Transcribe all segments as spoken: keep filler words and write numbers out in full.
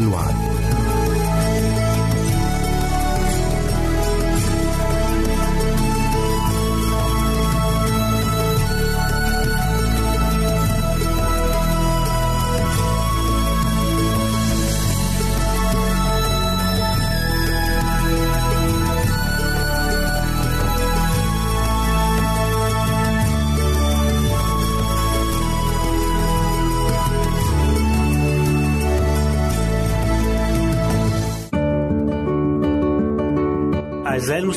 الوعد. أعزائي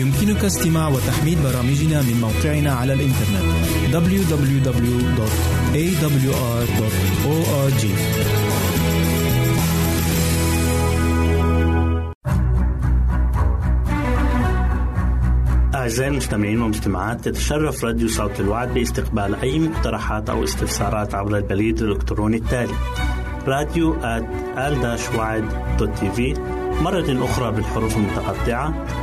يمكنك استماع وتحميل برامجنا من موقعنا على الإنترنت دبليو دبليو دبليو دوت إيه دبليو آر دوت أو آر جي. أعزائي المستمعين والمستمعات، تتشرف راديو صوت الوعد باستقبال أي مقترحات أو استفسارات عبر البريد الإلكتروني التالي راديو آت آل واد دوت تي في، مرة أخرى بالحروف المتقطعة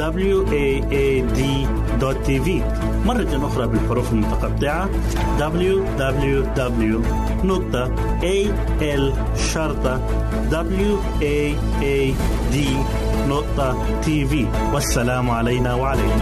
واد دوت تي في، مرة أخرى بالحروف المتقطعة دبليو دبليو دبليو دوت إيه إل شرطة واد دوت تي في. والسلام علينا وعليكم.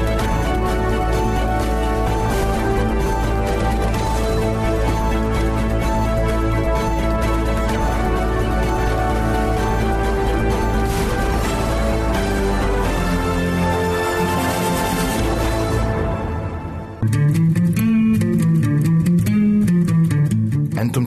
أنتم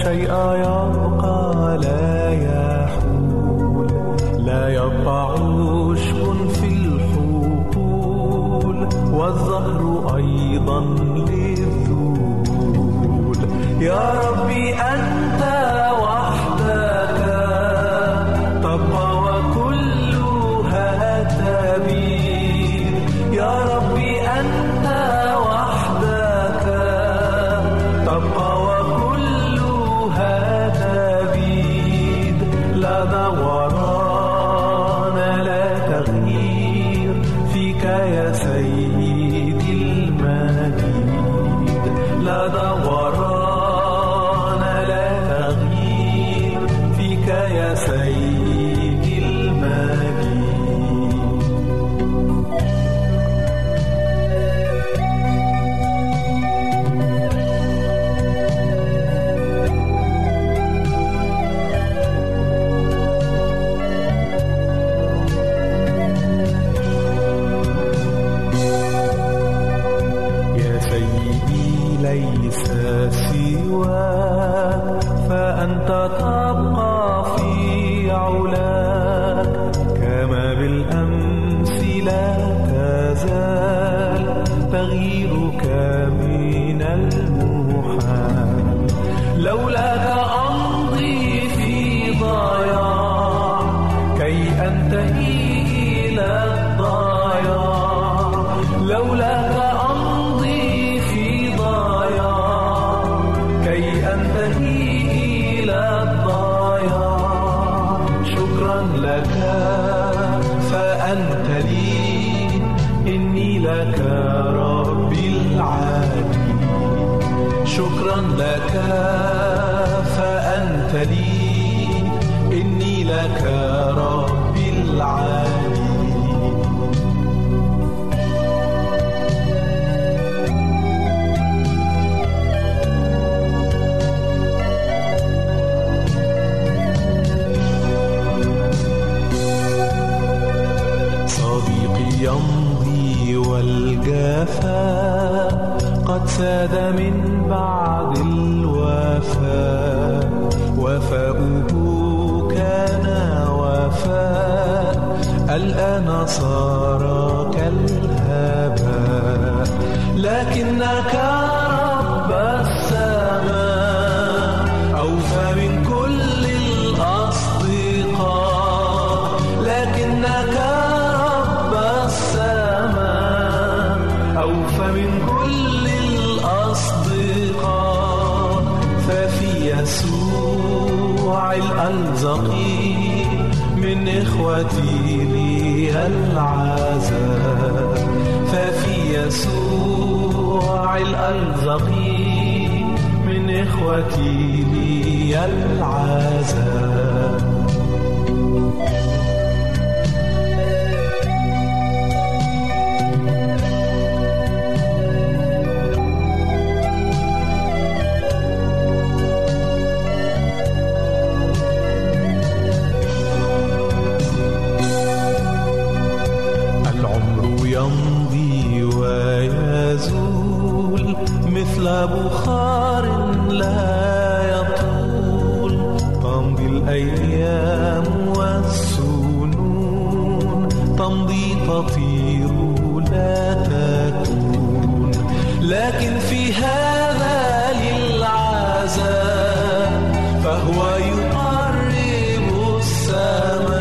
سيد المجيد لا دور أنتهي إلى الضياع، لولاك أمضي في ضياع كي أنتهي إلى الضياع. شكرا لك فأنت لي، إني لك ربي العالي. شكرا لك فأنت لي، إني لك ربي العالي. صديقي يمضي والجفا قد ساد من بعد الوفاء، وفاؤه كان وفاء، الآن صار كالهباء. لكنك رب السماء أوفى من كل الأصدقاء. لكنك رب السماء أوفى من كل الأصدقاء. ففي يسوع الألزقي من إخوتي لي العزاء، ففي يسوع الألزقي من إخوتي لي العزاء. يمضي ويزول مثل بخار لا يطول، تمضي الأيام والسنون، تمضي تطير لا تكون. لكن في هذا للعزاء فهو يقرب السماء.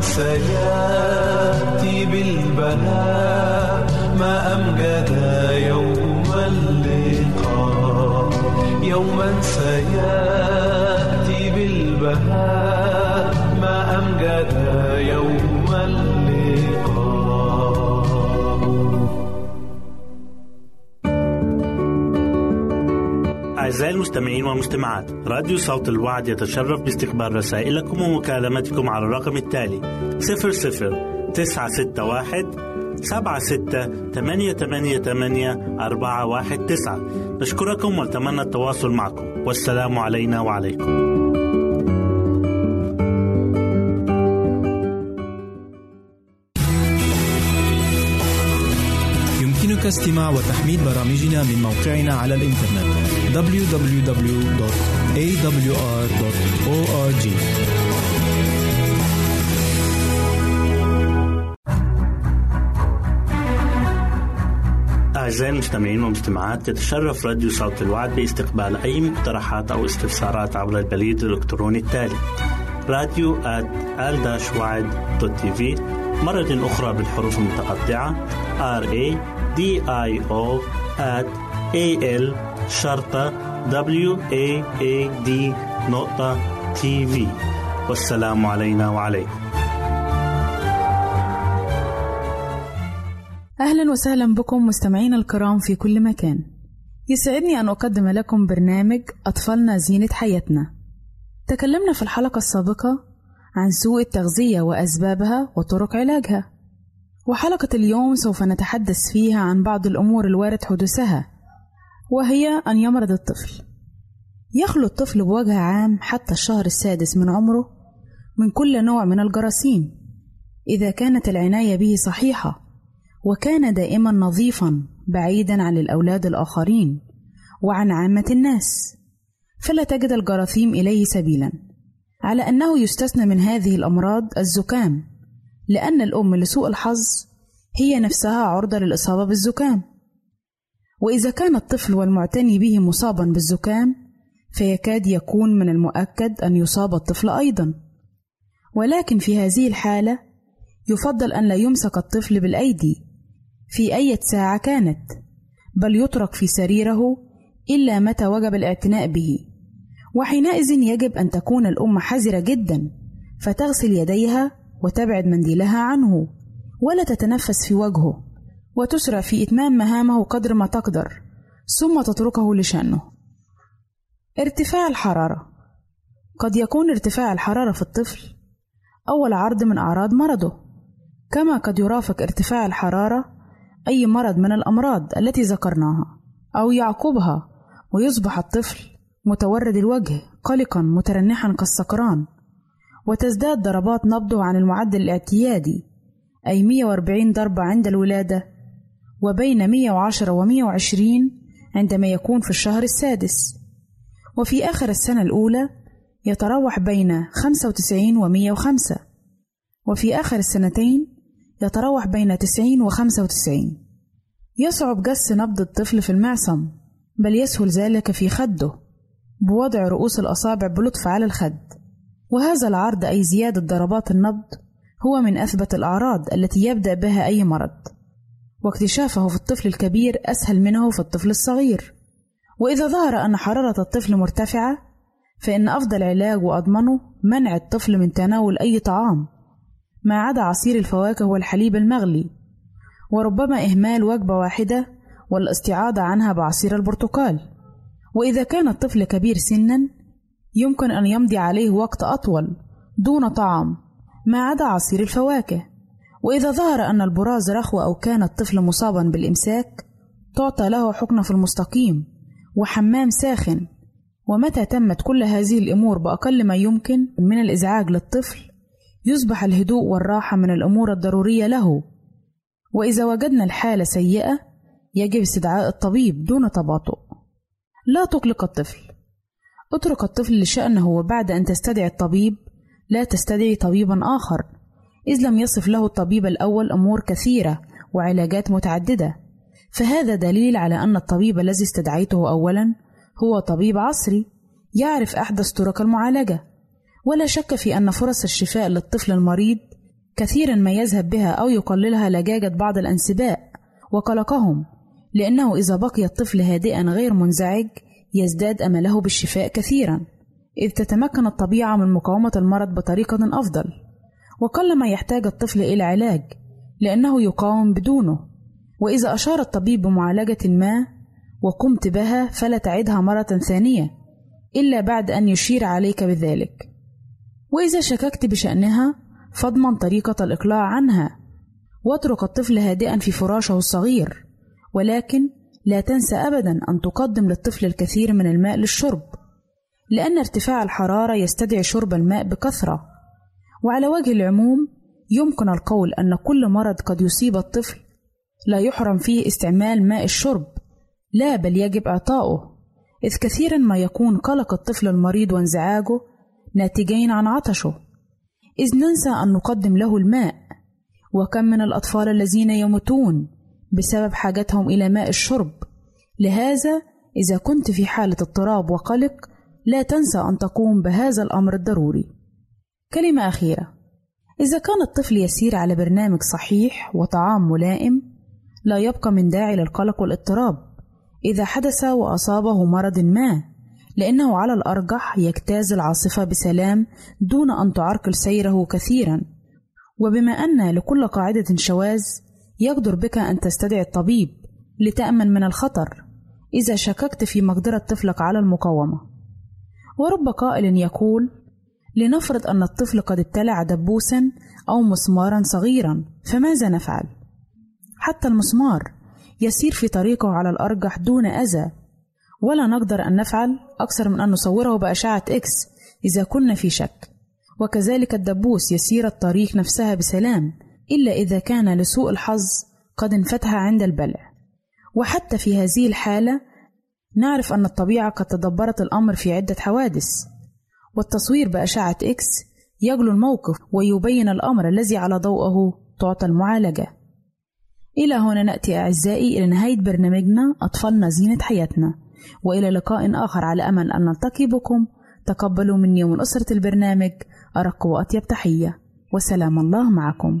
سيأتي بالبلاء ما أمجد يوم اللقاء. يوما سيأتي بالبلاء ما أمجد يوم اللقاء. أعزائي المستمعين والمجتمعات، راديو صوت الوعد يتشرف باستقبال رسائلكم ومكالمتكم على الرقم التالي صفر صفر تسعة ستة واحد سبعة ستة تمانية تمانية تمانية أربعة واحد تسعة. نشكركم ونتمنى التواصل معكم، والسلام علينا وعليكم. يمكنك استماع وتحميل برامجنا من موقعنا على الإنترنت دبليو دبليو دبليو دوت إيه دبليو آر دوت أو آر جي. أعزائي المستمعين والمستمعات، يتشرف راديو صوت الوعد باستقبال أي مقترحات أو استفسارات عبر البريد الإلكتروني التالي راديو آت آل واد دوت تي في، مرة أخرى بالحروف المتقطعة راديو آت آل واد دوت تي في. والسلام علينا وعليكم. أهلا وسهلا بكم مستمعين الكرام في كل مكان. يسعدني أن أقدم لكم برنامج أطفالنا زينة حياتنا. تكلمنا في الحلقة السابقة عن سوء التغذية وأسبابها وطرق علاجها، وحلقة اليوم سوف نتحدث فيها عن بعض الأمور الوارد حدوثها، وهي أن يمرض الطفل. يخلو الطفل بوجه عام حتى الشهر السادس من عمره من كل نوع من الجراثيم إذا كانت العناية به صحيحة، وكان دائما نظيفا بعيدا عن الأولاد الآخرين وعن عامة الناس، فلا تجد الجراثيم إليه سبيلا. على أنه يستثنى من هذه الأمراض الزكام، لأن الأم لسوء الحظ هي نفسها عرضة للإصابة بالزكام. وإذا كان الطفل والمعتني به مصابا بالزكام فيكاد يكون من المؤكد أن يصاب الطفل أيضا، ولكن في هذه الحالة يفضل أن لا يمسك الطفل بالأيدي في أي ساعة كانت، بل يترك في سريره إلا متى وجب الاعتناء به، وحينئذ يجب أن تكون الأم حذرة جدا فتغسل يديها وتبعد منديلها عنه ولا تتنفس في وجهه، وتسرع في إتمام مهامه قدر ما تقدر ثم تتركه لشأنه. ارتفاع الحرارة. قد يكون ارتفاع الحرارة في الطفل أول عرض من أعراض مرضه، كما قد يرافق ارتفاع الحرارة أي مرض من الأمراض التي ذكرناها أو يعقبها، ويصبح الطفل متورد الوجه قلقا مترنحا كالسكران، وتزداد ضربات نبضه عن المعدل الاعتيادي أي مئة وأربعين ضربة عند الولادة، وبين مئة وعشرة و مئة وعشرين عندما يكون في الشهر السادس، وفي آخر السنة الأولى يتراوح بين خمسة وتسعين و مئة وخمسة، وفي آخر السنتين يتراوح بين تسعين و خمسة وتسعين. يصعب جس نبض الطفل في المعصم، بل يسهل ذلك في خده بوضع رؤوس الأصابع بلطف على الخد، وهذا العرض أي زيادة ضربات النبض هو من أثبت الأعراض التي يبدأ بها أي مرض، واكتشافه في الطفل الكبير أسهل منه في الطفل الصغير. وإذا ظهر أن حرارة الطفل مرتفعة فإن أفضل علاج وأضمنه منع الطفل من تناول أي طعام ما عدا عصير الفواكه والحليب المغلي، وربما إهمال وجبة واحدة والاستعاضة عنها بعصير البرتقال. وإذا كان الطفل كبير سنا يمكن أن يمضي عليه وقت أطول دون طعام ما عدا عصير الفواكه. وإذا ظهر أن البراز رخو أو كان الطفل مصابا بالإمساك تعطى له حقنة في المستقيم وحمام ساخن. ومتى تمت كل هذه الأمور بأقل ما يمكن من الإزعاج للطفل يصبح الهدوء والراحة من الأمور الضرورية له. وإذا وجدنا الحالة سيئة يجب استدعاء الطبيب دون تباطؤ. لا تقلق الطفل، اترك الطفل لشأنه، وبعد أن تستدعي الطبيب لا تستدعي طبيبا آخر، إذ لم يصف له الطبيب الأول أمور كثيرة وعلاجات متعددة، فهذا دليل على أن الطبيب الذي استدعيته أولا هو طبيب عصري يعرف أحدث طرق المعالجة. ولا شك في أن فرص الشفاء للطفل المريض كثيرا ما يذهب بها أو يقللها لجاجة بعض الأنسباء وقلقهم، لأنه إذا بقي الطفل هادئا غير منزعج يزداد أمله بالشفاء كثيرا، إذ تتمكن الطبيعة من مقاومة المرض بطريقة أفضل، وقلما يحتاج الطفل إلى علاج لأنه يقاوم بدونه. وإذا أشار الطبيب بمعالجة ما وقمت بها فلا تعدها مرة ثانية إلا بعد أن يشير عليك بذلك، وإذا شككت بشأنها فاضمن طريقة الإقلاع عنها، واترك الطفل هادئا في فراشه الصغير، ولكن لا تنسى أبدا أن تقدم للطفل الكثير من الماء للشرب، لأن ارتفاع الحرارة يستدعي شرب الماء بكثرة. وعلى وجه العموم يمكن القول أن كل مرض قد يصيب الطفل لا يحرم فيه استعمال ماء الشرب، لا بل يجب إعطاؤه، إذ كثيرا ما يكون قلق الطفل المريض وانزعاجه ناتجين عن عطشه، إذ ننسى أن نقدم له الماء. وكم من الأطفال الذين يموتون بسبب حاجتهم إلى ماء الشرب. لهذا إذا كنت في حالة اضطراب وقلق لا تنسى أن تقوم بهذا الأمر الضروري. كلمة أخيرة، إذا كان الطفل يسير على برنامج صحيح وطعام ملائم لا يبقى من داعي للقلق والاضطراب إذا حدث وأصابه مرض ما، لأنه على الأرجح يجتاز العاصفة بسلام دون أن تعرقل سيره كثيرا. وبما أن لكل قاعدة شواذ يقدر بك أن تستدعي الطبيب لتأمن من الخطر إذا شككت في مقدرة طفلك على المقاومة. ورب قائل يقول، لنفرض أن الطفل قد ابتلع دبوسا أو مسمارا صغيرا، فماذا نفعل؟ حتى المسمار يسير في طريقه على الأرجح دون أذى، ولا نقدر أن نفعل أكثر من أن نصوره بأشعة إكس إذا كنا في شك. وكذلك الدبوس يسير الطريق نفسها بسلام إلا إذا كان لسوء الحظ قد انفتح عند البلع، وحتى في هذه الحالة نعرف أن الطبيعة قد تدبرت الأمر في عدة حوادث، والتصوير بأشعة إكس يجلو الموقف ويبين الأمر الذي على ضوءه تعطى المعالجة. إلى هنا نأتي أعزائي إلى نهاية برنامجنا أطفالنا زينة حياتنا، وإلى لقاء آخر على أمل أن نلتقي بكم. تقبلوا مني ومن أسرة البرنامج أرق وأطيب تحية، وسلام الله معكم.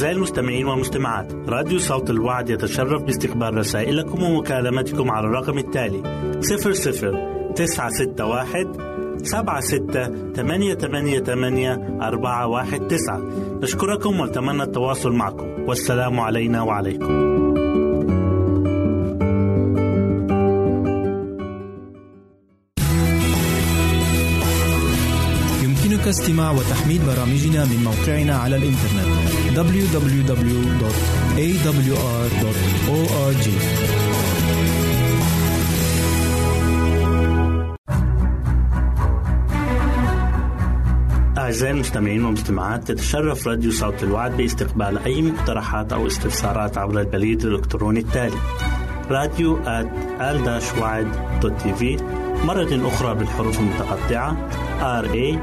أعزائي المستمعين والمجتمعات، راديو صوت الوعد يتشرف باستقبال رسائلكم ومكالمتكم على الرقم التالي صفر صفر تسعة ستة واحد سبعة ستة ثمانية ثمانية ثمانية أربعة واحد تسعة. نشكركم ونتمنى التواصل معكم، والسلام علينا وعليكم. يمكنك استماع وتحميل برامجنا من موقعنا على الإنترنت دبليو دبليو دبليو دوت إيه دبليو آر دوت أو آر جي. أعزائي المستمعين والمستمعات، تتشرف راديو صوت الوعد باستقبال أي مقترحات أو استفسارات عبر البريد الإلكتروني التالي راديو آت آل واد دوت تي في، مرة أخرى بالحروف المتقطعة راديو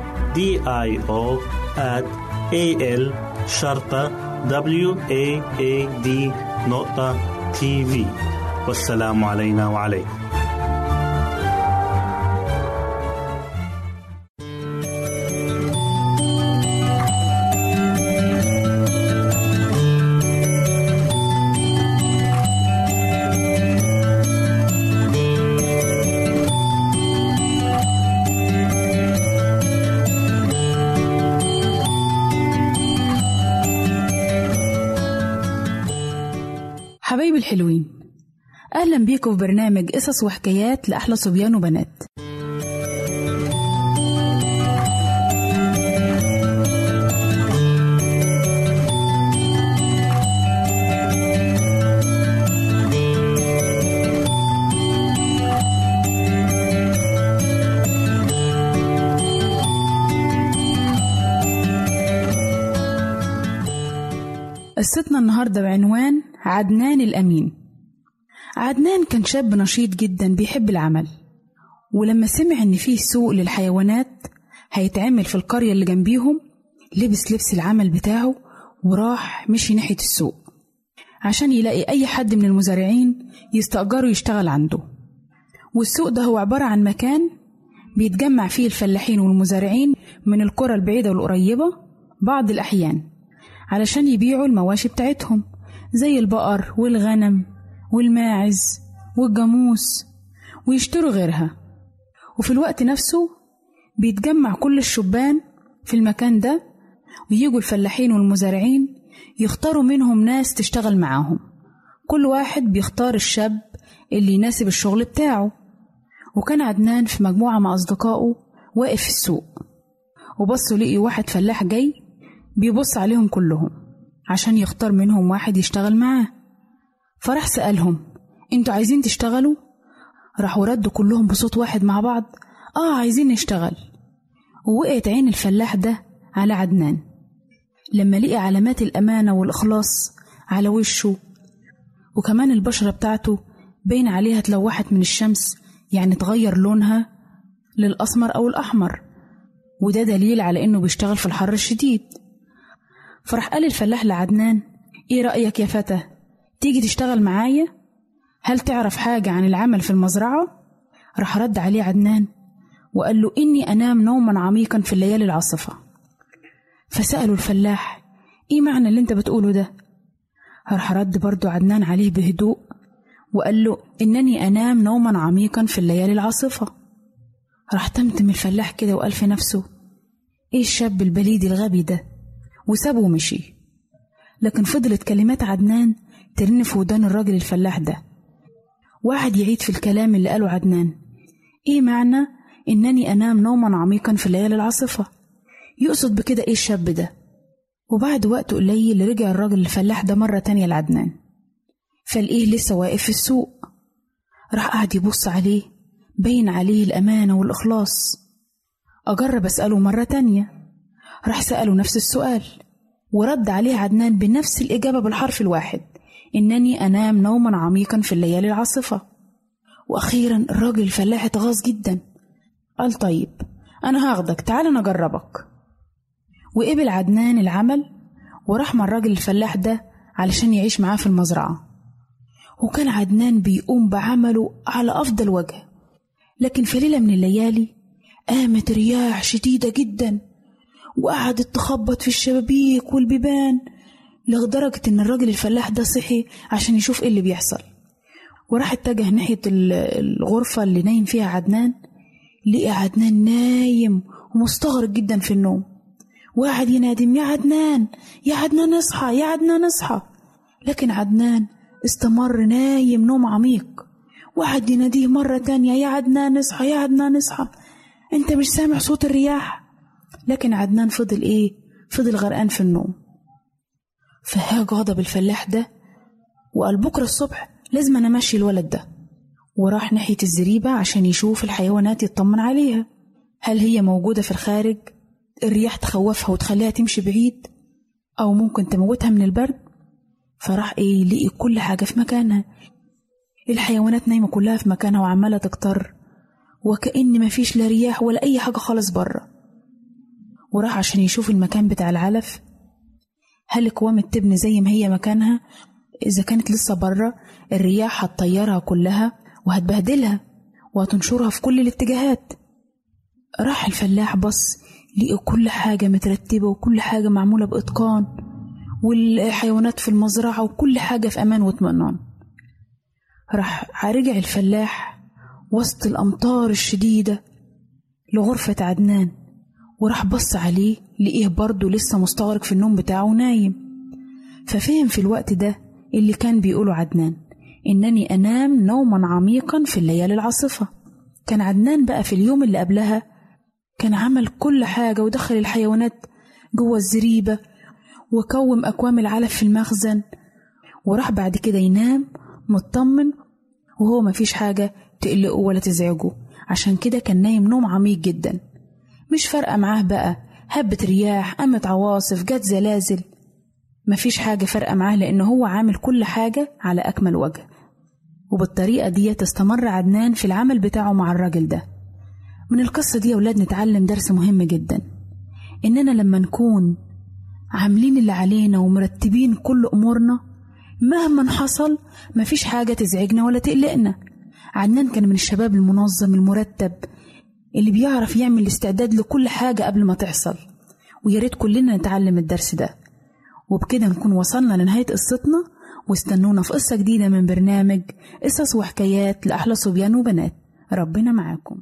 آت آل شرطة واد دوت تي في. والسلام علينا وعليكم. حبايبي الحلوين، أهلا بيكم في برنامج قصص وحكايات لأحلى صبيان وبنات. قصتنا النهاردة بعنوان عدنان الأمين. عدنان كان شاب نشيط جدا بيحب العمل، ولما سمع ان فيه سوق للحيوانات هيتعمل في القرية اللي جنبيهم لبس لبس العمل بتاعه وراح مشي ناحية السوق عشان يلاقي اي حد من المزارعين يستأجره يشتغل عنده. والسوق ده هو عبارة عن مكان بيتجمع فيه الفلاحين والمزارعين من القرى البعيدة والقريبة بعض الأحيان علشان يبيعوا المواشي بتاعتهم زي البقر والغنم والماعز والجاموس ويشتروا غيرها. وفي الوقت نفسه بيتجمع كل الشبان في المكان ده، وييجوا الفلاحين والمزارعين يختاروا منهم ناس تشتغل معاهم. كل واحد بيختار الشاب اللي يناسب الشغل بتاعه. وكان عدنان في مجموعة مع أصدقائه واقف في السوق، وبصوا لقي واحد فلاح جاي بيبص عليهم كلهم عشان يختار منهم واحد يشتغل معاه. فراح سألهم، انتوا عايزين تشتغلوا؟ راحوا ردوا كلهم بصوت واحد مع بعض، اه عايزين نشتغل. ووقعت عين الفلاح ده على عدنان لما لقى علامات الأمانة والإخلاص على وشه، وكمان البشرة بتاعته بين عليها تلوحت من الشمس، يعني تغير لونها للأسمر أو الأحمر، وده دليل على إنه بيشتغل في الحر الشديد. فرح قال الفلاح لعدنان، ايه رأيك يا فتى، تيجي تشتغل معايا؟ هل تعرف حاجة عن العمل في المزرعة؟ راح رد عليه عدنان وقال له، إني أنام نوما عميقا في الليالي العاصفة. فسألوا الفلاح، ايه معنى اللي انت بتقوله ده؟ راح رد برضو عدنان عليه بهدوء وقال له، إنني أنام نوما عميقا في الليالي العاصفة. راح تمتم الفلاح كده وقال في نفسه، ايه الشاب البليدي الغبي ده، وسابه ومشي. لكن فضلت كلمات عدنان ترن في ودان الراجل الفلاح ده، واحد يعيد في الكلام اللي قاله عدنان، ايه معنى انني انام نوما عميقا في الليالي العاصفة، يقصد بكده ايه الشاب ده؟ وبعد وقت قليل رجع الراجل الفلاح ده مرة تانية لعدنان، فلقيه لسه واقف في السوق. راح قعد يبص عليه، بين عليه الأمانة والإخلاص. أجرب أسأله مرة تانية، راح سأله نفس السؤال ورد عليه عدنان بنفس الإجابة بالحرف الواحد، إنني أنام نوما عميقا في الليالي العاصفة. وأخيرا الراجل الفلاح اتغاظ جدا، قال طيب أنا هاخدك، تعال أنا أجربك. وقبل عدنان العمل وراح مع الراجل الفلاح ده علشان يعيش معاه في المزرعة. وكان عدنان بيقوم بعمله على أفضل وجه. لكن في ليلة من الليالي قامت رياح شديدة جدا وقعدت تخبط في الشبابيك والبيبان، لدرجة إن الراجل الفلاح ده صحي عشان يشوف إيه اللي بيحصل، وراح اتجه ناحية الغرفة اللي نايم فيها عدنان. لقى عدنان نايم ومستغرق جدا في النوم، وقعد ينادم يا عدنان يا عدنان اصحى يا عدنان اصحى، لكن عدنان استمر نايم نوم عميق. وقعد يناديه مرة تانية يا عدنان اصحى يا عدنان اصحى، انت مش سامع صوت الرياح؟ لكن عدنان فضل ايه فضل غرقان في النوم. فهاج غضب الفلاح ده وقال بكرة الصبح لازم أنا ماشي الولد ده، وراح ناحية الزريبة عشان يشوف الحيوانات يطمن عليها، هل هي موجودة في الخارج، الرياح تخوفها وتخليها تمشي بعيد، أو ممكن تموتها من البرد. فراح إيه يلاقي كل حاجة في مكانها، الحيوانات نايمة كلها في مكانها وعمالة تكتر، وكأن مفيش لا رياح ولا أي حاجة خالص بره. وراح عشان يشوف المكان بتاع العلف، هل قوام التبن زي ما هي مكانها، إذا كانت لسه بره الرياح هتطيرها كلها وهتبهدلها وهتنشرها في كل الاتجاهات. راح الفلاح بص لقى كل حاجة مترتبة وكل حاجة معمولة بإتقان، والحيوانات في المزرعة وكل حاجة في أمان واطمئنان. راح رجع الفلاح وسط الأمطار الشديدة لغرفة عدنان، وراح بص عليه لقيه برضه لسه مستغرق في النوم بتاعه نايم. ففهم في الوقت ده اللي كان بيقوله عدنان، إنني أنام نوما عميقا في الليالي العاصفة. كان عدنان بقى في اليوم اللي قبلها كان عمل كل حاجة، ودخل الحيوانات جوه الزريبة وكوم أكوام العلف في المخزن، وراح بعد كده ينام مطمن وهو مفيش حاجة تقلقه ولا تزعجه، عشان كده كان نايم نوم عميق جدا. مش فارقة معاه بقى هبت رياح، قامت عواصف، جت زلازل، مفيش حاجة فرقة معاه، لأنه هو عامل كل حاجة على أكمل وجه. وبالطريقة دي تستمر عدنان في العمل بتاعه مع الراجل ده. من القصة دي يا أولاد نتعلم درس مهم جدا، إننا لما نكون عاملين اللي علينا ومرتبين كل أمورنا مهما حصل مفيش حاجة تزعجنا ولا تقلقنا. عدنان كان من الشباب المنظم المرتب اللي بيعرف يعمل الاستعداد لكل حاجة قبل ما تحصل، وياريت كلنا نتعلم الدرس ده. وبكده نكون وصلنا لنهاية قصتنا، واستنونا في قصة جديدة من برنامج قصص وحكايات لأحلى صبيان وبنات. ربنا معاكم.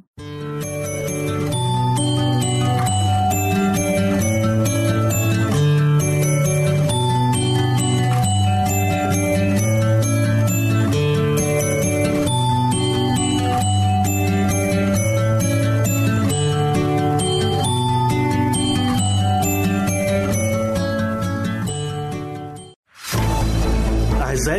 أعزائي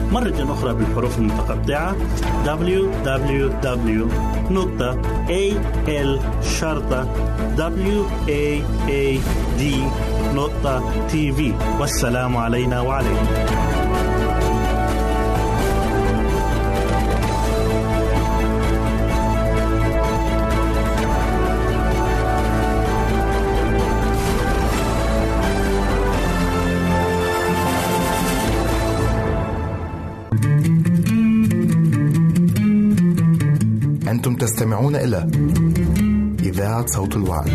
مرة أخرى بالحروف المتقطعة دبليو دبليو دبليو دوت إيه إل شرطة واد دوت تي في. والسلام علينا وعليكم. أنتم تستمعون إلى إذاعة صوت الوعد.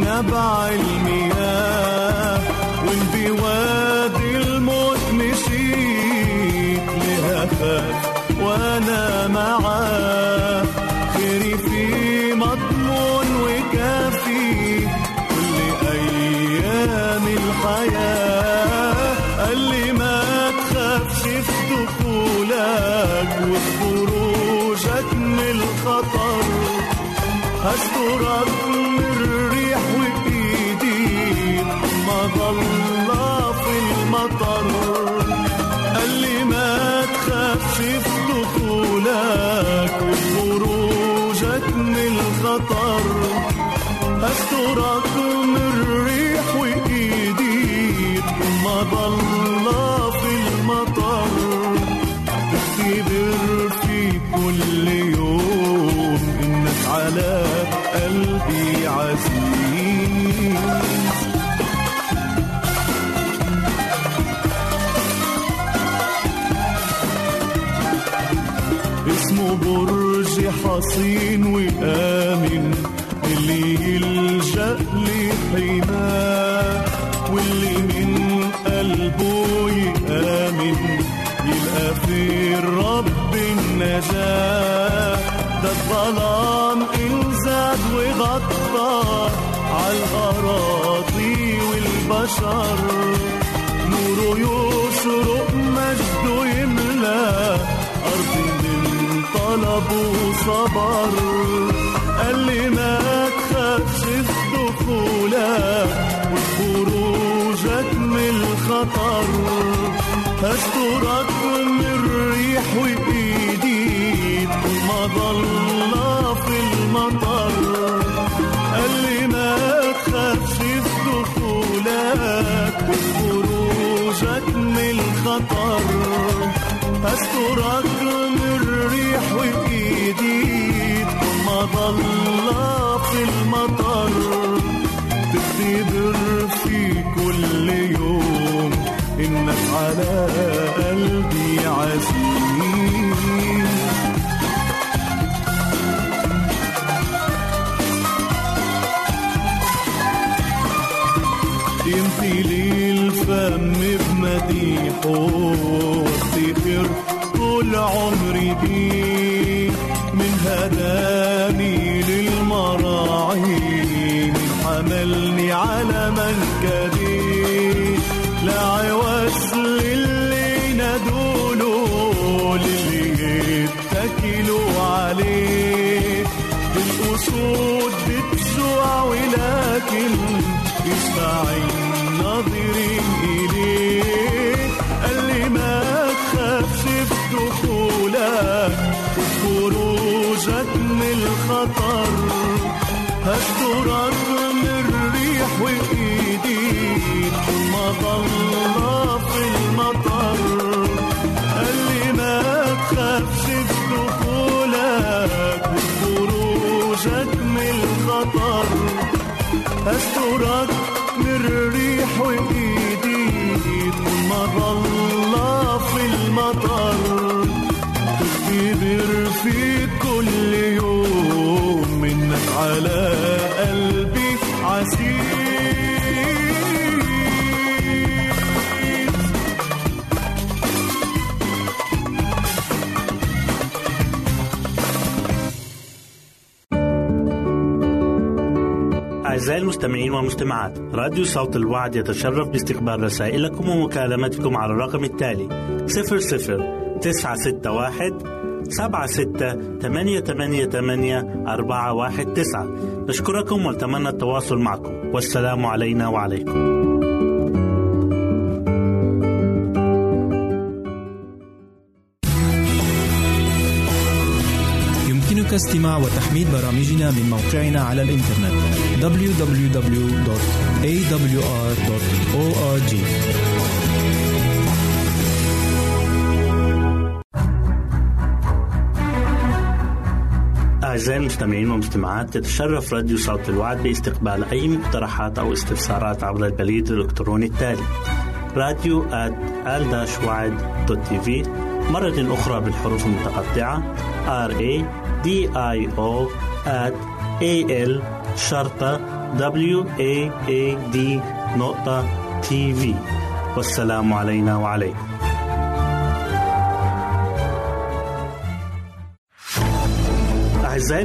المياه والبوادي المثمشين خروجك من الخطر، هسترك من الريح وبإيدي مظلة في المطر. قال لي ما تخافش في دخولك وخروجك من الخطر، هسترك من الريح وبإيدي مظلة في المطر. تختبر في كل يوم إنك على قلبي عزيز، اسمه برج حصين وآمن، اللي يلجأ لحماه واللي من قلبه يآمن يلقى في الرب النجاة. ده الظلام إن زاد وغطى عالأراضي والبشر، نوره يشرق مجده يملى أرض طلبوا صبر. قال لي ما تخافش في دخولك وخروجك من الخطر، هسترك من الريح وبإيديك مظلة في المطر. قال لي ما تخافش في دخولك وخروجك من الخطر، هسترك من الريح وبإيديك مظلة في المطر. تختبر في كل يوم إنك على قلبي عزيز، يمتي لي الفم بمديحه طول عمري بيه، من هداني للمراعي من حملني على منكبي. لا عوز للي ندوله للي يتكلوا عليه، الأسود بتجوع ولكن يسمع الناظرين إليه. قال لي ما شفت دخولك وخروجك من الخطر، هسترك من الريح وإيديك مظلة في المطر. قال لي ما تخافش في دخولك وخروجك من الخطر، هسترك من الريح وإيديك مظلة في المطر. تختبر في كل يوم منك على قلبي عزيز، أعزائي المستمعين والمستمعات، راديو صوت الوعد يتشرف باستقبال رسائلكم ومكالمتكم على الرقم التالي صفر صفر تسعة ستة واحد سبعة ستة ثمانية ثمانية ثمانية أربعة واحد تسعة. نشكركم ونتمنى التواصل معكم، والسلام علينا وعليكم. يمكنك استماع وتحميل برامجنا من موقعنا على الإنترنت دبليو دبليو دبليو دوت إيه دبليو آر دوت أو آر جي. أعزائي المستمعين والمستمعات، تتشرف راديو صوت الوعد باستقبال أي مقترحات أو استفسارات عبر البريد الإلكتروني التالي راديو آت آل واد دوت تي في، مرة أخرى بالحروف المتقطعة راديو آت آل شرطة واد دوت تي في. والسلام علينا وعليكم. أعزائي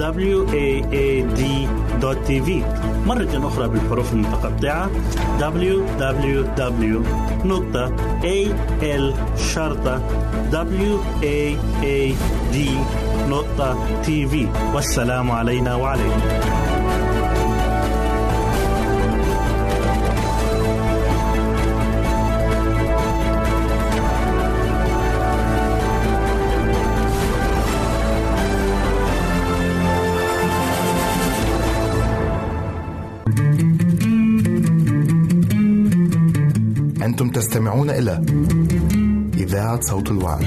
واد دوت تي في، مرة أخرى بالحروف المتقطعة دبليو دبليو دبليو دوت إيه إل شرطة واد دوت تي في. والسلام علينا وعليكم. أنتم تستمعون إلى إذاعة صوت الوعد.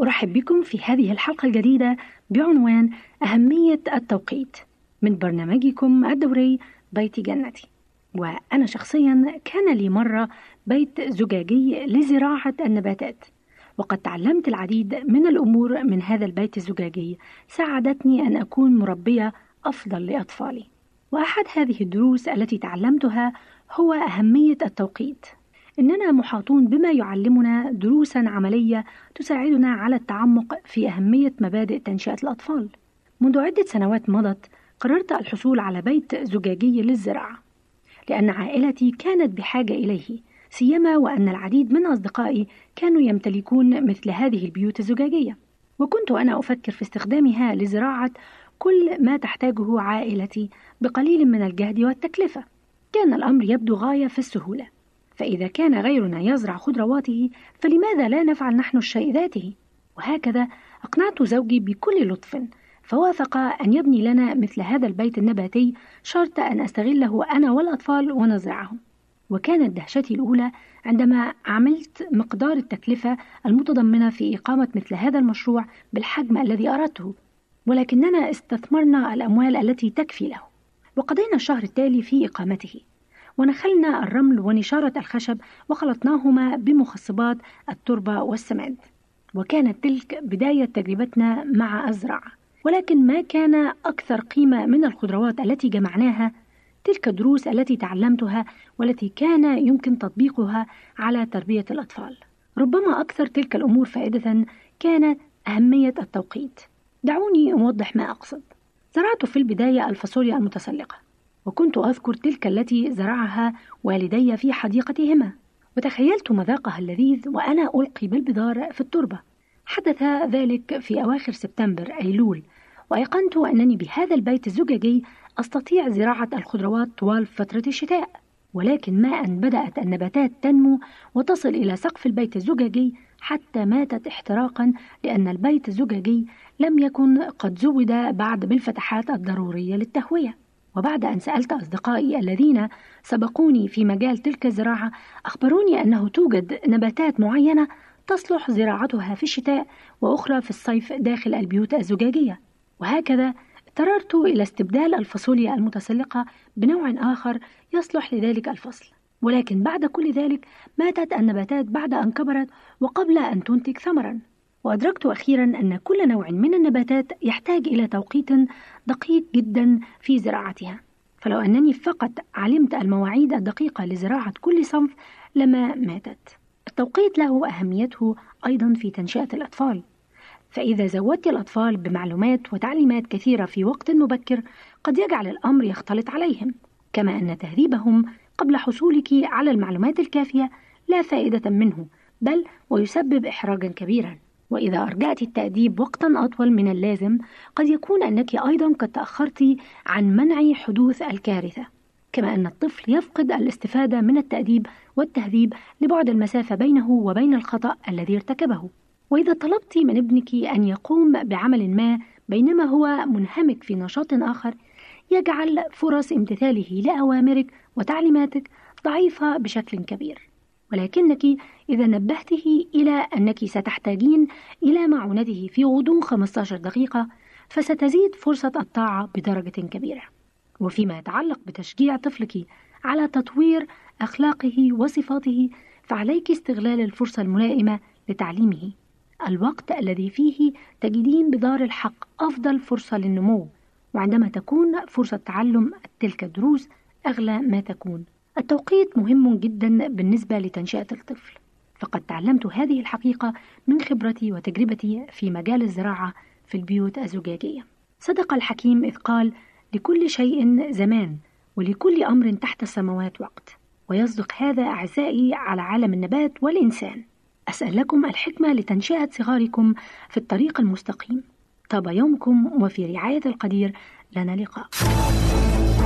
أرحب بكم في هذه الحلقة الجديدة بعنوان أهمية التوقيت من برنامجكم الدوري بيتي جنتي. وأنا شخصيا كان لي مرة بيت زجاجي لزراعة النباتات، وقد تعلمت العديد من الأمور من هذا البيت الزجاجي ساعدتني أن أكون مربية أفضل لأطفالي. وأحد هذه الدروس التي تعلمتها هو أهمية التوقيت، إننا محاطون بما يعلمنا دروسا عملية تساعدنا على التعمق في أهمية مبادئ تنشئة الأطفال. منذ عدة سنوات مضت قررت الحصول على بيت زجاجي للزراعة لأن عائلتي كانت بحاجة إليه، سيما وأن العديد من أصدقائي كانوا يمتلكون مثل هذه البيوت الزجاجية، وكنت أنا أفكر في استخدامها لزراعة كل ما تحتاجه عائلتي بقليل من الجهد والتكلفة. كان الأمر يبدو غاية في السهولة، فإذا كان غيرنا يزرع خضرواته فلماذا لا نفعل نحن الشيء ذاته؟ وهكذا أقنعت زوجي بكل لطف، فوافق أن يبني لنا مثل هذا البيت النباتي، شرط أن أستغله أنا والأطفال ونزرعهم. وكانت دهشتي الأولى عندما عملت مقدار التكلفة المتضمنة في إقامة مثل هذا المشروع بالحجم الذي أردته، ولكننا استثمرنا الأموال التي تكفي له، وقضينا الشهر التالي في إقامته، ونخلنا الرمل ونشارة الخشب وخلطناهما بمخصبات التربة والسماد. وكانت تلك بداية تجربتنا مع أزرع، ولكن ما كان أكثر قيمة من الخضروات التي جمعناها تلك الدروس التي تعلمتها والتي كان يمكن تطبيقها على تربية الأطفال. ربما أكثر تلك الأمور فائدة كانت أهمية التوقيت. دعوني أوضح ما أقصد. زرعت في البداية الفاصوليا المتسلقة، وكنت أذكر تلك التي زرعها والدي في حديقتهما، وتخيلت مذاقها اللذيذ وأنا ألقي بالبذار في التربة. حدث ذلك في أواخر سبتمبر أيلول، وأيقنت أنني بهذا البيت الزجاجي أستطيع زراعة الخضروات طوال فترة الشتاء. ولكن ما أن بدأت النباتات تنمو وتصل إلى سقف البيت الزجاجي حتى ماتت احتراقا، لأن البيت الزجاجي لم يكن قد زود بعد بالفتحات الضرورية للتهوية. وبعد أن سألت أصدقائي الذين سبقوني في مجال تلك الزراعة، أخبروني أنه توجد نباتات معينة تصلح زراعتها في الشتاء وأخرى في الصيف داخل البيوت الزجاجية. وهكذا اضطررت إلى استبدال الفاصوليا المتسلقة بنوع آخر يصلح لذلك الفصل. ولكن بعد كل ذلك ماتت النباتات بعد أن كبرت وقبل أن تنتج ثمرا. وأدركت أخيرا أن كل نوع من النباتات يحتاج إلى توقيت دقيق جدا في زراعتها، فلو أنني فقط علمت المواعيد الدقيقة لزراعة كل صنف لما ماتت. التوقيت له أهميته أيضا في تنشئة الأطفال، فإذا زودت الأطفال بمعلومات وتعليمات كثيرة في وقت مبكر قد يجعل الأمر يختلط عليهم، كما أن تهذيبهم قبل حصولك على المعلومات الكافية لا فائدة منه، بل ويسبب إحراجا كبيرا. وإذا أرجعت التأديب وقتا أطول من اللازم قد يكون أنك أيضا قد تأخرت عن منع حدوث الكارثة، كما أن الطفل يفقد الاستفادة من التأديب والتهذيب لبعد المسافة بينه وبين الخطأ الذي ارتكبه. وإذا طلبت من ابنك أن يقوم بعمل ما بينما هو منهمك في نشاط آخر، يجعل فرص امتثاله لأوامرك وتعليماتك ضعيفة بشكل كبير. ولكنك إذا نبهته إلى أنك ستحتاجين إلى معونته في غضون خمسة عشر دقيقة فستزيد فرصة الطاعة بدرجة كبيرة. وفيما يتعلق بتشجيع طفلك على تطوير أخلاقه وصفاته فعليك استغلال الفرصة الملائمة لتعليمه. الوقت الذي فيه تجدين بدار الحق أفضل فرصة للنمو، وعندما تكون فرصة تعلم تلك الدروس أغلى ما تكون. التوقيت مهم جدا بالنسبة لتنشئة الطفل، فقد تعلمت هذه الحقيقة من خبرتي وتجربتي في مجال الزراعة في البيوت الزجاجية. صدق الحكيم إذ قال: لكل شيء زمان ولكل أمر تحت السماوات وقت. ويصدق هذا أعزائي على عالم النبات والإنسان. أسأل لكم الحكمة لتنشئة صغاركم في الطريق المستقيم. طاب يومكم، وفي رعاية القدير لنا لقاء.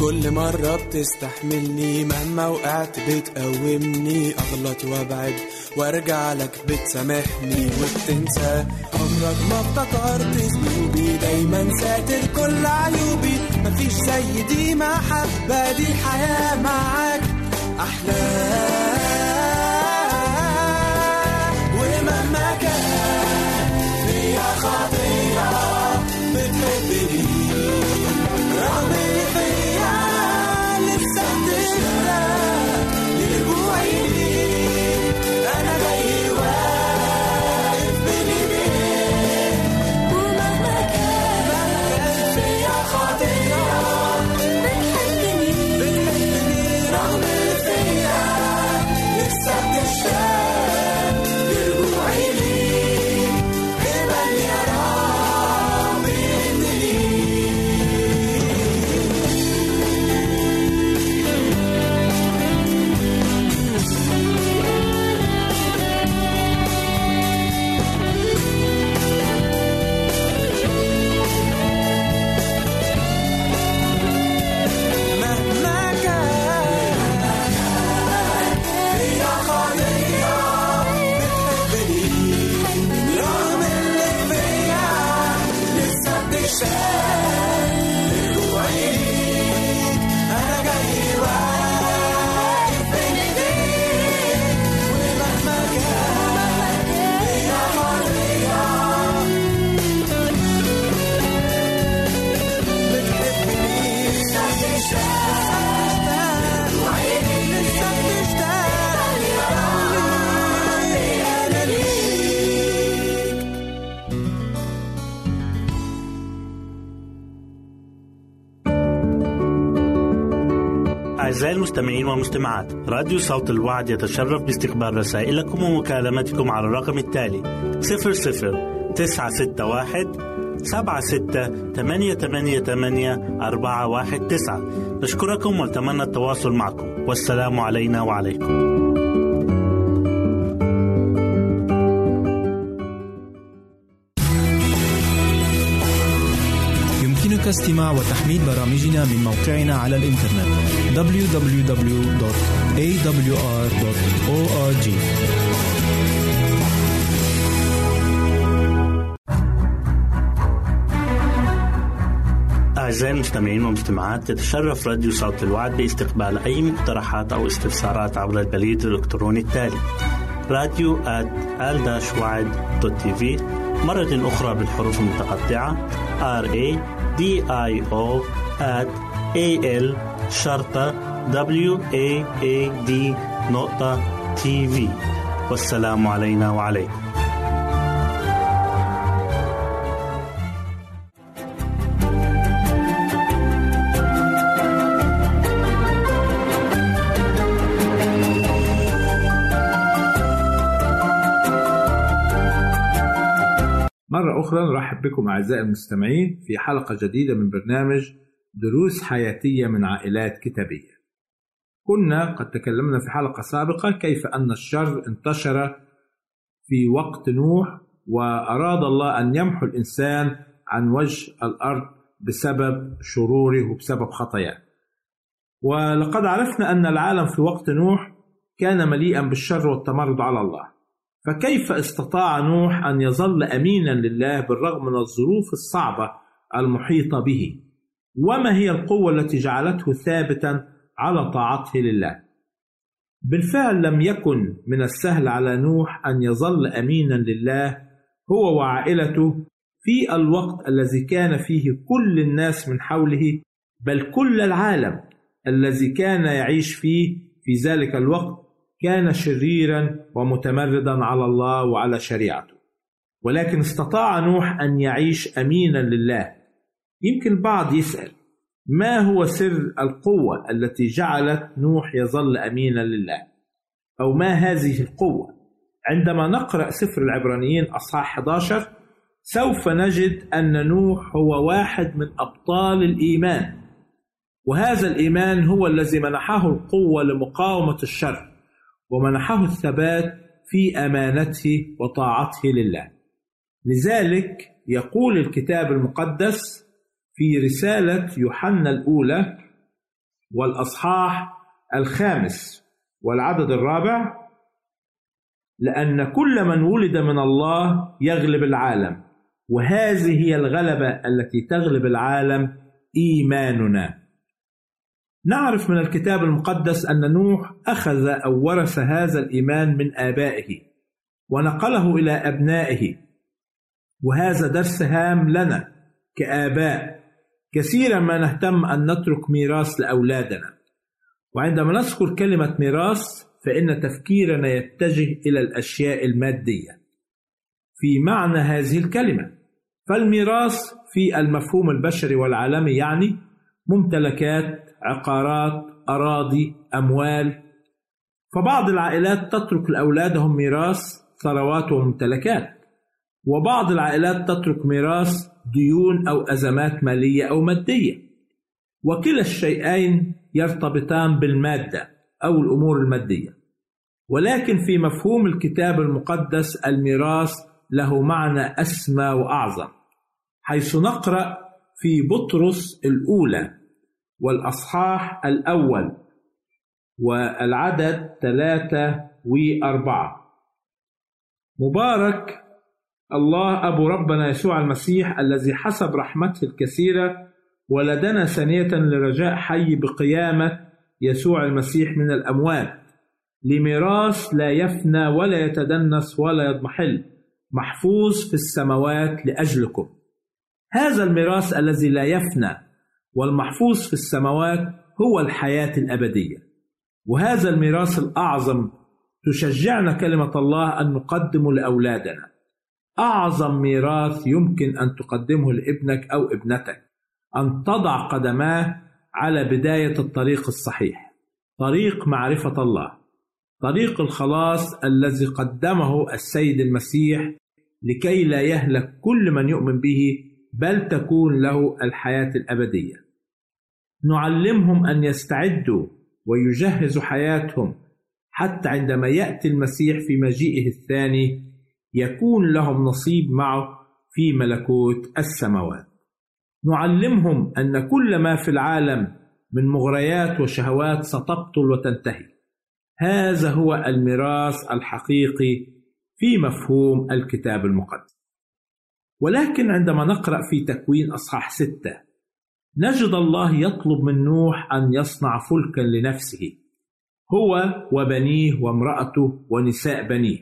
كل مرة بتستحملني، مهما وقعت بتقومني، أغلط وأبعد وأرجع لك بتسامحني وبتنسى. عمرك ما افتكرت ذنوبي، دايما ساتر كل عيوبي، مفيش زي دي محبة، دي حياة معاك أحلى. ومهما كان فيها خطية بتحبني، رغم I'll be there. أعزائي المستمعين والمستمعات، راديو صوت الوعد يتشرف باستقبال رسائلكم ومكالمتكم على الرقم التالي صفر صفر تسعة ستة واحد سبعة ستة ثمانية ثمانية ثمانية أربعة واحد تسعة. نشكركم ونتمنى التواصل معكم، والسلام علينا وعليكم. استماع وتحميل برامجنا من موقعنا على الإنترنت دبليو دبليو دبليو دوت إيه دبليو آر دوت أو آر جي. أعزائي المستمعين والمستمعات، يتشرف راديو صوت الوعد باستقبال أي مقترحات أو استفسارات عبر البريد الإلكتروني التالي راديو آت آل واد دوت تي في، مرة أخرى بالحروف المتقطعة ار اي دي اي او آت اي ال شرطة واد نقطة تي في. والسلام علينا وعليكم. مرة أخرى نرحب بكم أعزائي المستمعين في حلقة جديدة من برنامج دروس حياتية من عائلات كتابية. كنا قد تكلمنا في حلقة سابقة كيف أن الشر انتشر في وقت نوح، وأراد الله أن يمحو الإنسان عن وجه الأرض بسبب شروره وبسبب خطاياه. ولقد عرفنا أن العالم في وقت نوح كان مليئا بالشر والتمرد على الله، فكيف استطاع نوح أن يظل أمينا لله بالرغم من الظروف الصعبة المحيطة به؟ وما هي القوة التي جعلته ثابتا على طاعته لله؟ بالفعل لم يكن من السهل على نوح أن يظل أمينا لله هو وعائلته في الوقت الذي كان فيه كل الناس من حوله، بل كل العالم الذي كان يعيش فيه في ذلك الوقت كان شريرا ومتمردا على الله وعلى شريعته. ولكن استطاع نوح أن يعيش أمينا لله. يمكن البعض يسأل، ما هو سر القوة التي جعلت نوح يظل أمينا لله؟ أو ما هذه القوة؟ عندما نقرأ سفر العبرانيين أصحاح أحد عشر سوف نجد أن نوح هو واحد من أبطال الإيمان، وهذا الإيمان هو الذي منحه القوة لمقاومة الشر ومنحه الثبات في أمانته وطاعته لله. لذلك يقول الكتاب المقدس في رسالة يوحنا الأولى والأصحاح الخامس والعدد الرابع، لأن كل من ولد من الله يغلب العالم، وهذه هي الغلبة التي تغلب العالم، إيماننا. نعرف من الكتاب المقدس أن نوح أخذ أو ورث هذا الإيمان من آبائه ونقله إلى أبنائه، وهذا درس هام لنا كآباء. كثيرا ما نهتم أن نترك ميراث لأولادنا، وعندما نذكر كلمة ميراث فإن تفكيرنا يتجه إلى الأشياء المادية في معنى هذه الكلمة. فالميراث في المفهوم البشري والعالمي يعني ممتلكات، عقارات، أراضي، أموال. فبعض العائلات تترك لأولادهم ميراث ثروات وممتلكات، وبعض العائلات تترك ميراث ديون أو أزمات مالية أو مادية. وكلا الشيئين يرتبطان بالمادة أو الأمور المادية، ولكن في مفهوم الكتاب المقدس الميراث له معنى أسمى وأعظم، حيث نقرأ في بطرس الأولى والأصحاح الأول والعدد ثلاثة وأربعة: مبارك الله أبو ربنا يسوع المسيح الذي حسب رحمته الكثيرة ولدنا ثانية لرجاء حي بقيامة يسوع المسيح من الأموات، لميراث لا يفنى ولا يتدنس ولا يضمحل، محفوظ في السماوات لأجلكم. هذا الميراث الذي لا يفنى والمحفوظ في السماوات هو الحياة الأبدية، وهذا الميراث الأعظم تشجعنا كلمة الله أن نقدم لأولادنا. أعظم ميراث يمكن أن تقدمه لابنك أو ابنتك أن تضع قدماه على بداية الطريق الصحيح، طريق معرفة الله، طريق الخلاص الذي قدمه السيد المسيح لكي لا يهلك كل من يؤمن به بل تكون له الحياة الأبدية. نعلمهم أن يستعدوا ويجهزوا حياتهم حتى عندما يأتي المسيح في مجيئه الثاني يكون لهم نصيب معه في ملكوت السماوات. نعلمهم أن كل ما في العالم من مغريات وشهوات ستبطل وتنتهي. هذا هو الميراث الحقيقي في مفهوم الكتاب المقدس. ولكن عندما نقرأ في تكوين أصحاح ستة نجد الله يطلب من نوح أن يصنع فلكا لنفسه هو وبنيه وامرأته ونساء بنيه،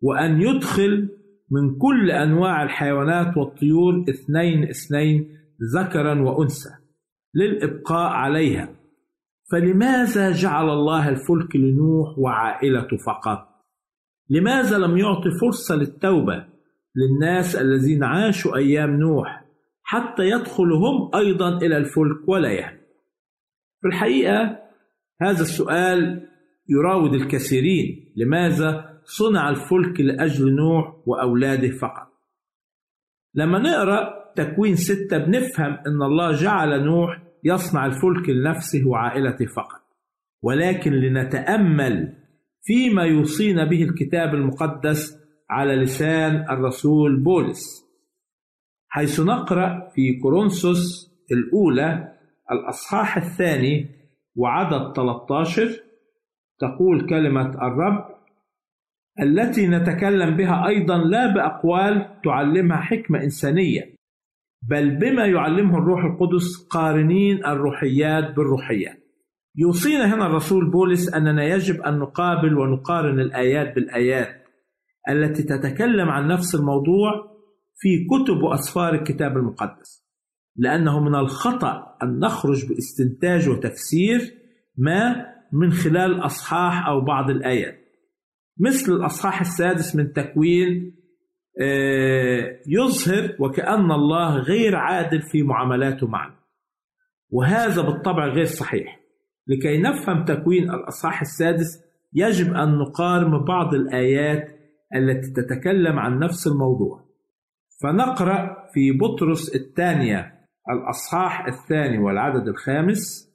وأن يدخل من كل أنواع الحيوانات والطيور اثنين اثنين ذكرا وأنثى للإبقاء عليها. فلماذا جعل الله الفلك لنوح وعائلته فقط؟ لماذا لم يعطي فرصة للتوبة للناس الذين عاشوا أيام نوح حتى يدخلوا هم أيضا إلى الفلك ولا يهلك؟ في الحقيقة هذا السؤال يراود الكثيرين. لماذا صنع الفلك لأجل نوح وأولاده فقط؟ لما نقرأ تكوين ستة بنفهم أن الله جعل نوح يصنع الفلك لنفسه وعائلته فقط، ولكن لنتأمل فيما يوصينا به الكتاب المقدس على لسان الرسول بولس، حيث نقرأ في كورنثوس الأولى الأصحاح الثاني وعدد ثلاثة عشر تقول كلمة الرب التي نتكلم بها أيضا لا بأقوال تعلمها حكمة إنسانية بل بما يعلمه الروح القدس قارنين الروحيات بالروحيات. يوصينا هنا الرسول بولس أننا يجب أن نقابل ونقارن الآيات بالآيات التي تتكلم عن نفس الموضوع في كتب وأسفار الكتاب المقدس، لأنه من الخطأ أن نخرج باستنتاج وتفسير ما من خلال أصحاح أو بعض الآيات، مثل الأصحاح السادس من تكوين يظهر وكأن الله غير عادل في معاملاته معنا، وهذا بالطبع غير صحيح. لكي نفهم تكوين الأصحاح السادس يجب أن نقارن بعض الآيات التي تتكلم عن نفس الموضوع. فنقرأ في بطرس الثانية الأصحاح الثاني والعدد الخامس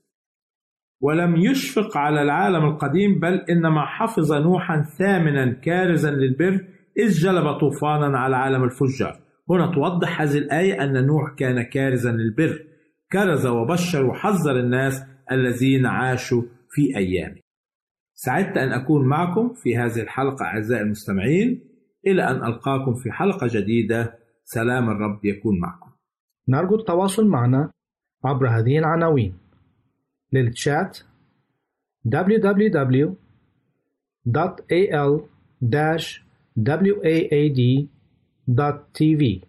ولم يشفق على العالم القديم بل إنما حفظ نوحا ثامنا كارزا للبر إذ جلب طوفانا على عالم الفجار. هنا توضح هذه الآية أن نوح كان كارزا للبر، كرز وبشر وحذر الناس الذين عاشوا في أيامه. سعدت أن أكون معكم في هذه الحلقة أعزائي المستمعين، إلى أن ألقاكم في حلقة جديدة. سلام الرب يكون معكم. نرجو التواصل معنا عبر هذه العناوين للتشات دبليو دبليو دبليو دوت إيه إل داش واد دوت تي في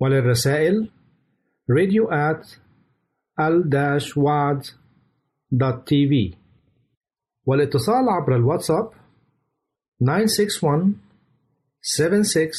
وللرسائل راديو آت آل واد دوت تي في والاتصال عبر الواتساب ناين سيكس ون سفن سيكس